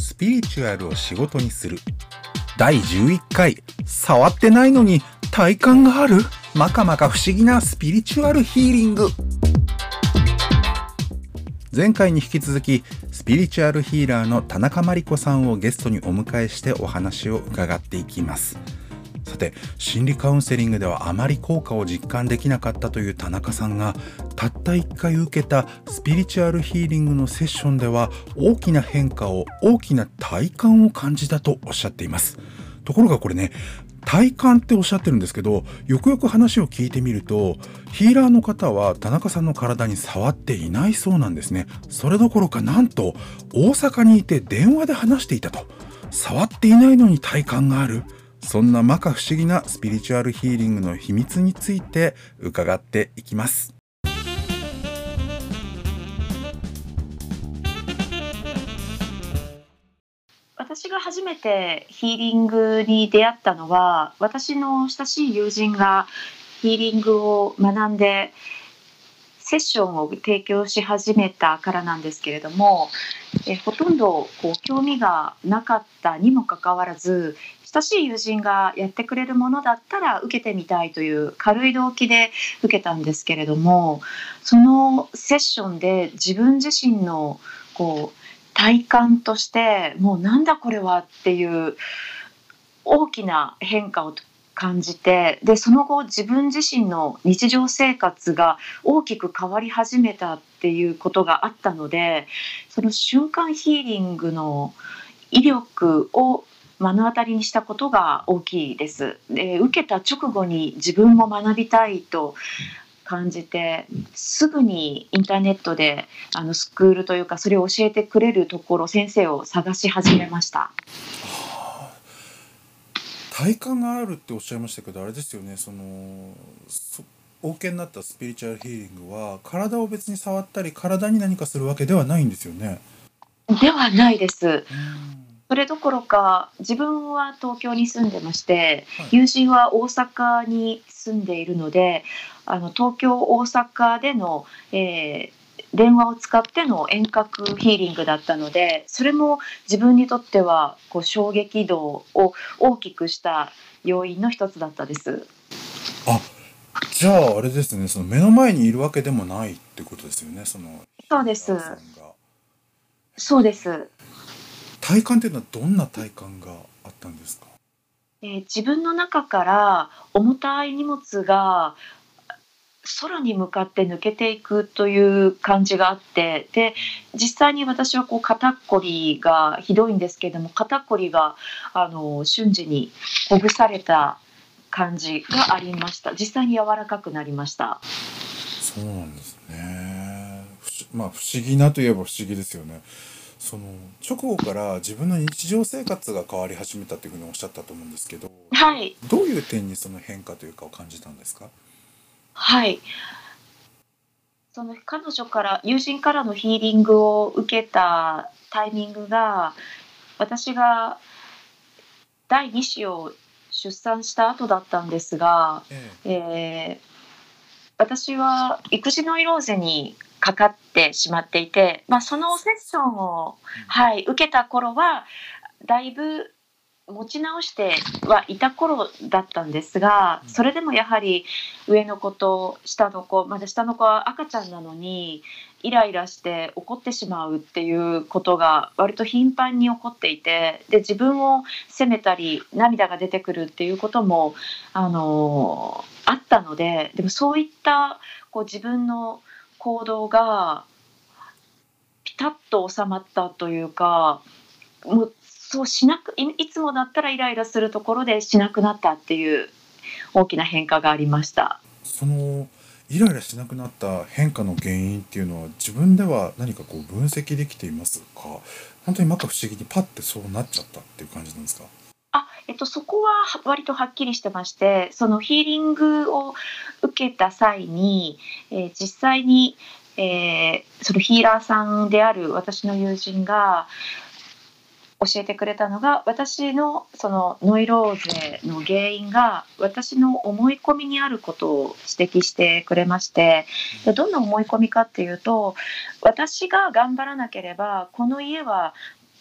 スピリチュアルを仕事にする。第11回、触ってないのに体感がある？まかまか不思議なスピリチュアルヒーリング。前回に引き続き、スピリチュアルヒーラーの田中真理子さんをゲストにお迎えしてお話を伺っていきます。さて、心理カウンセリングではあまり効果を実感できなかったという田中さんが、たった1回受けたスピリチュアルヒーリングのセッションでは大きな変化を、大きな体感を感じたとおっしゃっています。ところがこれね、体感っておっしゃってるんですけど、よくよく話を聞いてみると、ヒーラーの方は田中さんの体に触っていないそうなんですね。それどころか、なんと大阪にいて電話で話していたと。触っていないのに体感がある。そんな摩訶不思議なスピリチュアルヒーリングの秘密について伺っていきます。私が初めてヒーリングに出会ったのは、私の親しい友人がヒーリングを学んでセッションを提供し始めたからなんですけれども、ほとんどこう興味がなかったにもかかわらず、親しい友人がやってくれるものだったら受けてみたいという軽い動機で受けたんですけれども、そのセッションで自分自身のこう体感として、もうなんだこれはっていう大きな変化を感じて、でその後自分自身の日常生活が大きく変わり始めたっていうことがあったので、その瞬間ヒーリングの威力を目の当たりにしたことが大きいです。で、受けた直後に自分も学びたいと感じて、すぐにインターネットでスクールというか、それを教えてくれるところ、先生を探し始めました。体感があるっておっしゃいましたけど、あれですよね、お受けになったスピリチュアルヒーリングは体を別に触ったり体に何かするわけではないんですよね。ではないです。それどころか、自分は東京に住んでまして、友人は大阪に住んでいるので、東京大阪での、電話を使っての遠隔ヒーリングだったので、それも自分にとってはこう衝撃度を大きくした要因の一つだったです。あ、じゃああれですね、その目の前にいるわけでもないってことですよね。そうです。そうです。体感というのはどんな体感があったんですか？自分の中から重たい荷物が空に向かって抜けていくという感じがあって、で実際に私はこう肩こりがひどいんですけれども、肩こりが瞬時にほぐされた感じがありました。実際に柔らかくなりました。そうなんですね。不思議なといえば不思議ですよね。その直後から自分の日常生活が変わり始めたというふうにおっしゃったと思うんですけど、はい、どういう点にその変化というかを感じたんですか？はい、その彼女から友人からのヒーリングを受けたタイミングが、私が第2子を出産した後だったんですが、私は育児ノイローゼにかかってしまっていて、そのセッションを、受けた頃はだいぶ持ち直してはいた頃だったんですが、それでもやはり上の子と下の子、まだ下の子は赤ちゃんなのにイライラして怒ってしまうっていうことが割と頻繁に起こっていて、で自分を責めたり涙が出てくるっていうことも、あったので、でもそういったこう自分の行動がピタッと収まったというか、もうそうしなく、いつもだったらイライラするところでしなくなったっていう大きな変化がありました。そのイライラしなくなった変化の原因っていうのは、自分では何かこう分析できていますか？本当に摩訶不思議にパッてそうなっちゃったっていう感じなんですか？そこは割とはっきりしてまして、そのヒーリングを受けた際に、実際に、そのヒーラーさんである私の友人が教えてくれたのが、私のそのノイローゼの原因が私の思い込みにあることを指摘してくれまして、どんな思い込みかっていうと、私が頑張らなければこの家は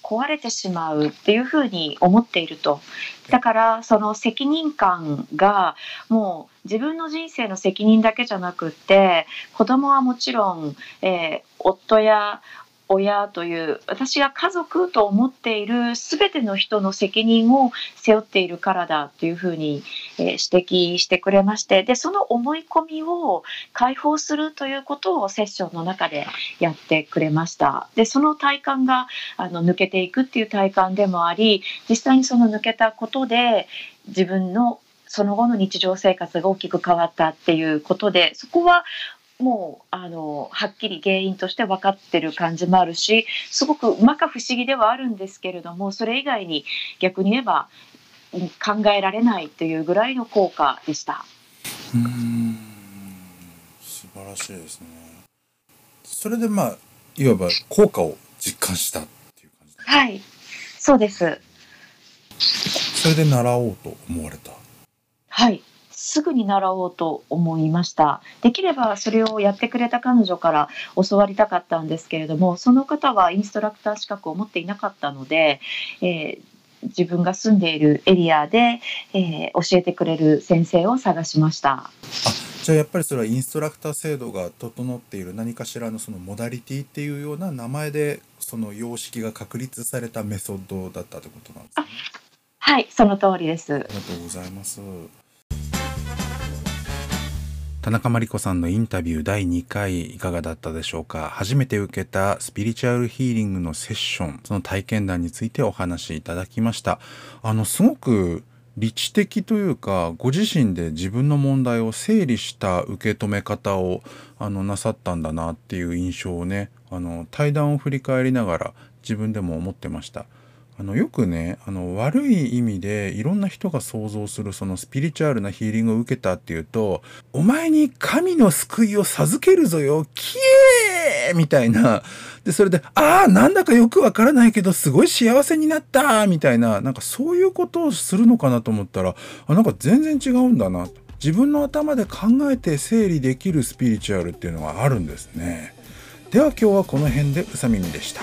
壊れてしまうっていうふうに思っていると。だからその責任感がもう自分の人生の責任だけじゃなくって、子供はもちろん、夫や親という私が家族と思っている全ての人の責任を背負っているからだというふうに指摘してくれまして、でその思い込みを解放するということをセッションの中でやってくれました。でその体感が抜けていくっていう体感でもあり、実際にその抜けたことで自分のその後の日常生活が大きく変わったっていうことで、そこはもうはっきり原因として分かってる感じもあるし、すごく摩訶不思議ではあるんですけれども、それ以外に逆に言えば考えられないというぐらいの効果でした。素晴らしいですね。それでいわば効果を実感したっていう感じですか？はい、そうです。それで習おうと思われた？はい、すぐに習おうと思いました。できればそれをやってくれた彼女から教わりたかったんですけれども、その方はインストラクター資格を持っていなかったので、自分が住んでいるエリアで、教えてくれる先生を探しました。じゃあやっぱりそれはインストラクター制度が整っている何かしらのそのモダリティっていうような名前でその様式が確立されたメソッドだったということなんですね。はい、その通りです。ありがとうございます。田中真理子さんのインタビュー第2回いかがだったでしょうか。初めて受けたスピリチュアルヒーリングのセッション、その体験談についてお話しいただきました。すごく理知的というか、ご自身で自分の問題を整理した受け止め方をなさったんだなっていう印象をね、対談を振り返りながら自分でも思ってました。よくね、悪い意味でいろんな人が想像するそのスピリチュアルなヒーリングを受けたっていうと、お前に神の救いを授けるぞよ、消えーみたいな。で、それで、なんだかよくわからないけど、すごい幸せになったみたいな、なんかそういうことをするのかなと思ったら、なんか全然違うんだなと。自分の頭で考えて整理できるスピリチュアルっていうのがあるんですね。では今日はこの辺で、うさみみでした。